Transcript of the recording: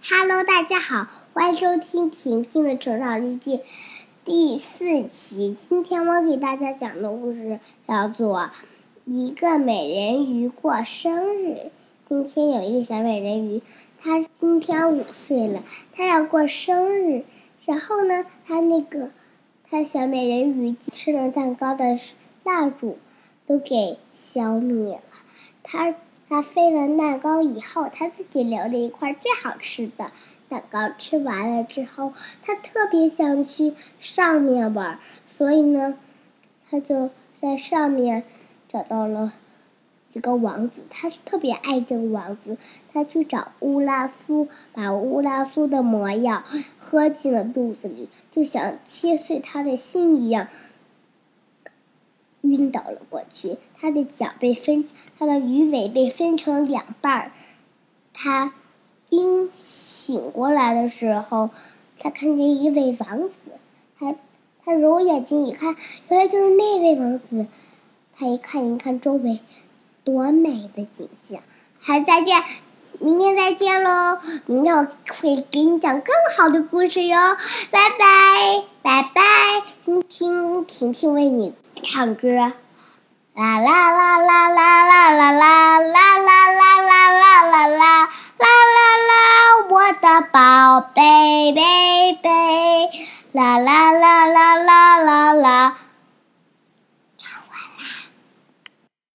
Hello， 大家好，欢迎收听婷婷的成长日记第4期。今天我给大家讲的故事叫做一个美人鱼过生日。今天有一个小美人鱼，她今天5岁了，她要过生日。然后呢，她小美人鱼吃了蛋糕的蜡烛都给消灭了。她飞完蛋糕以后，她自己留了一块最好吃的蛋糕。吃完了之后，她特别想去上面玩，所以呢，她就在上面找到了一个王子。她特别爱这个王子，她去找乌拉苏，把乌拉苏的魔药喝进了肚子里，就想切碎她的心一样。晕倒了过去，他的鱼尾被分成2半。他冰醒过来的时候，他看见一位王子，他揉眼睛一看，原来就是那位王子。他一看周围多美的景象。再见，明天再见喽！明天我会给你讲更好的故事哟，拜拜拜拜！听婷婷为你唱歌，啦啦啦啦啦啦啦啦啦啦啦啦啦啦啦啦啦，我的宝贝贝贝，啦啦啦。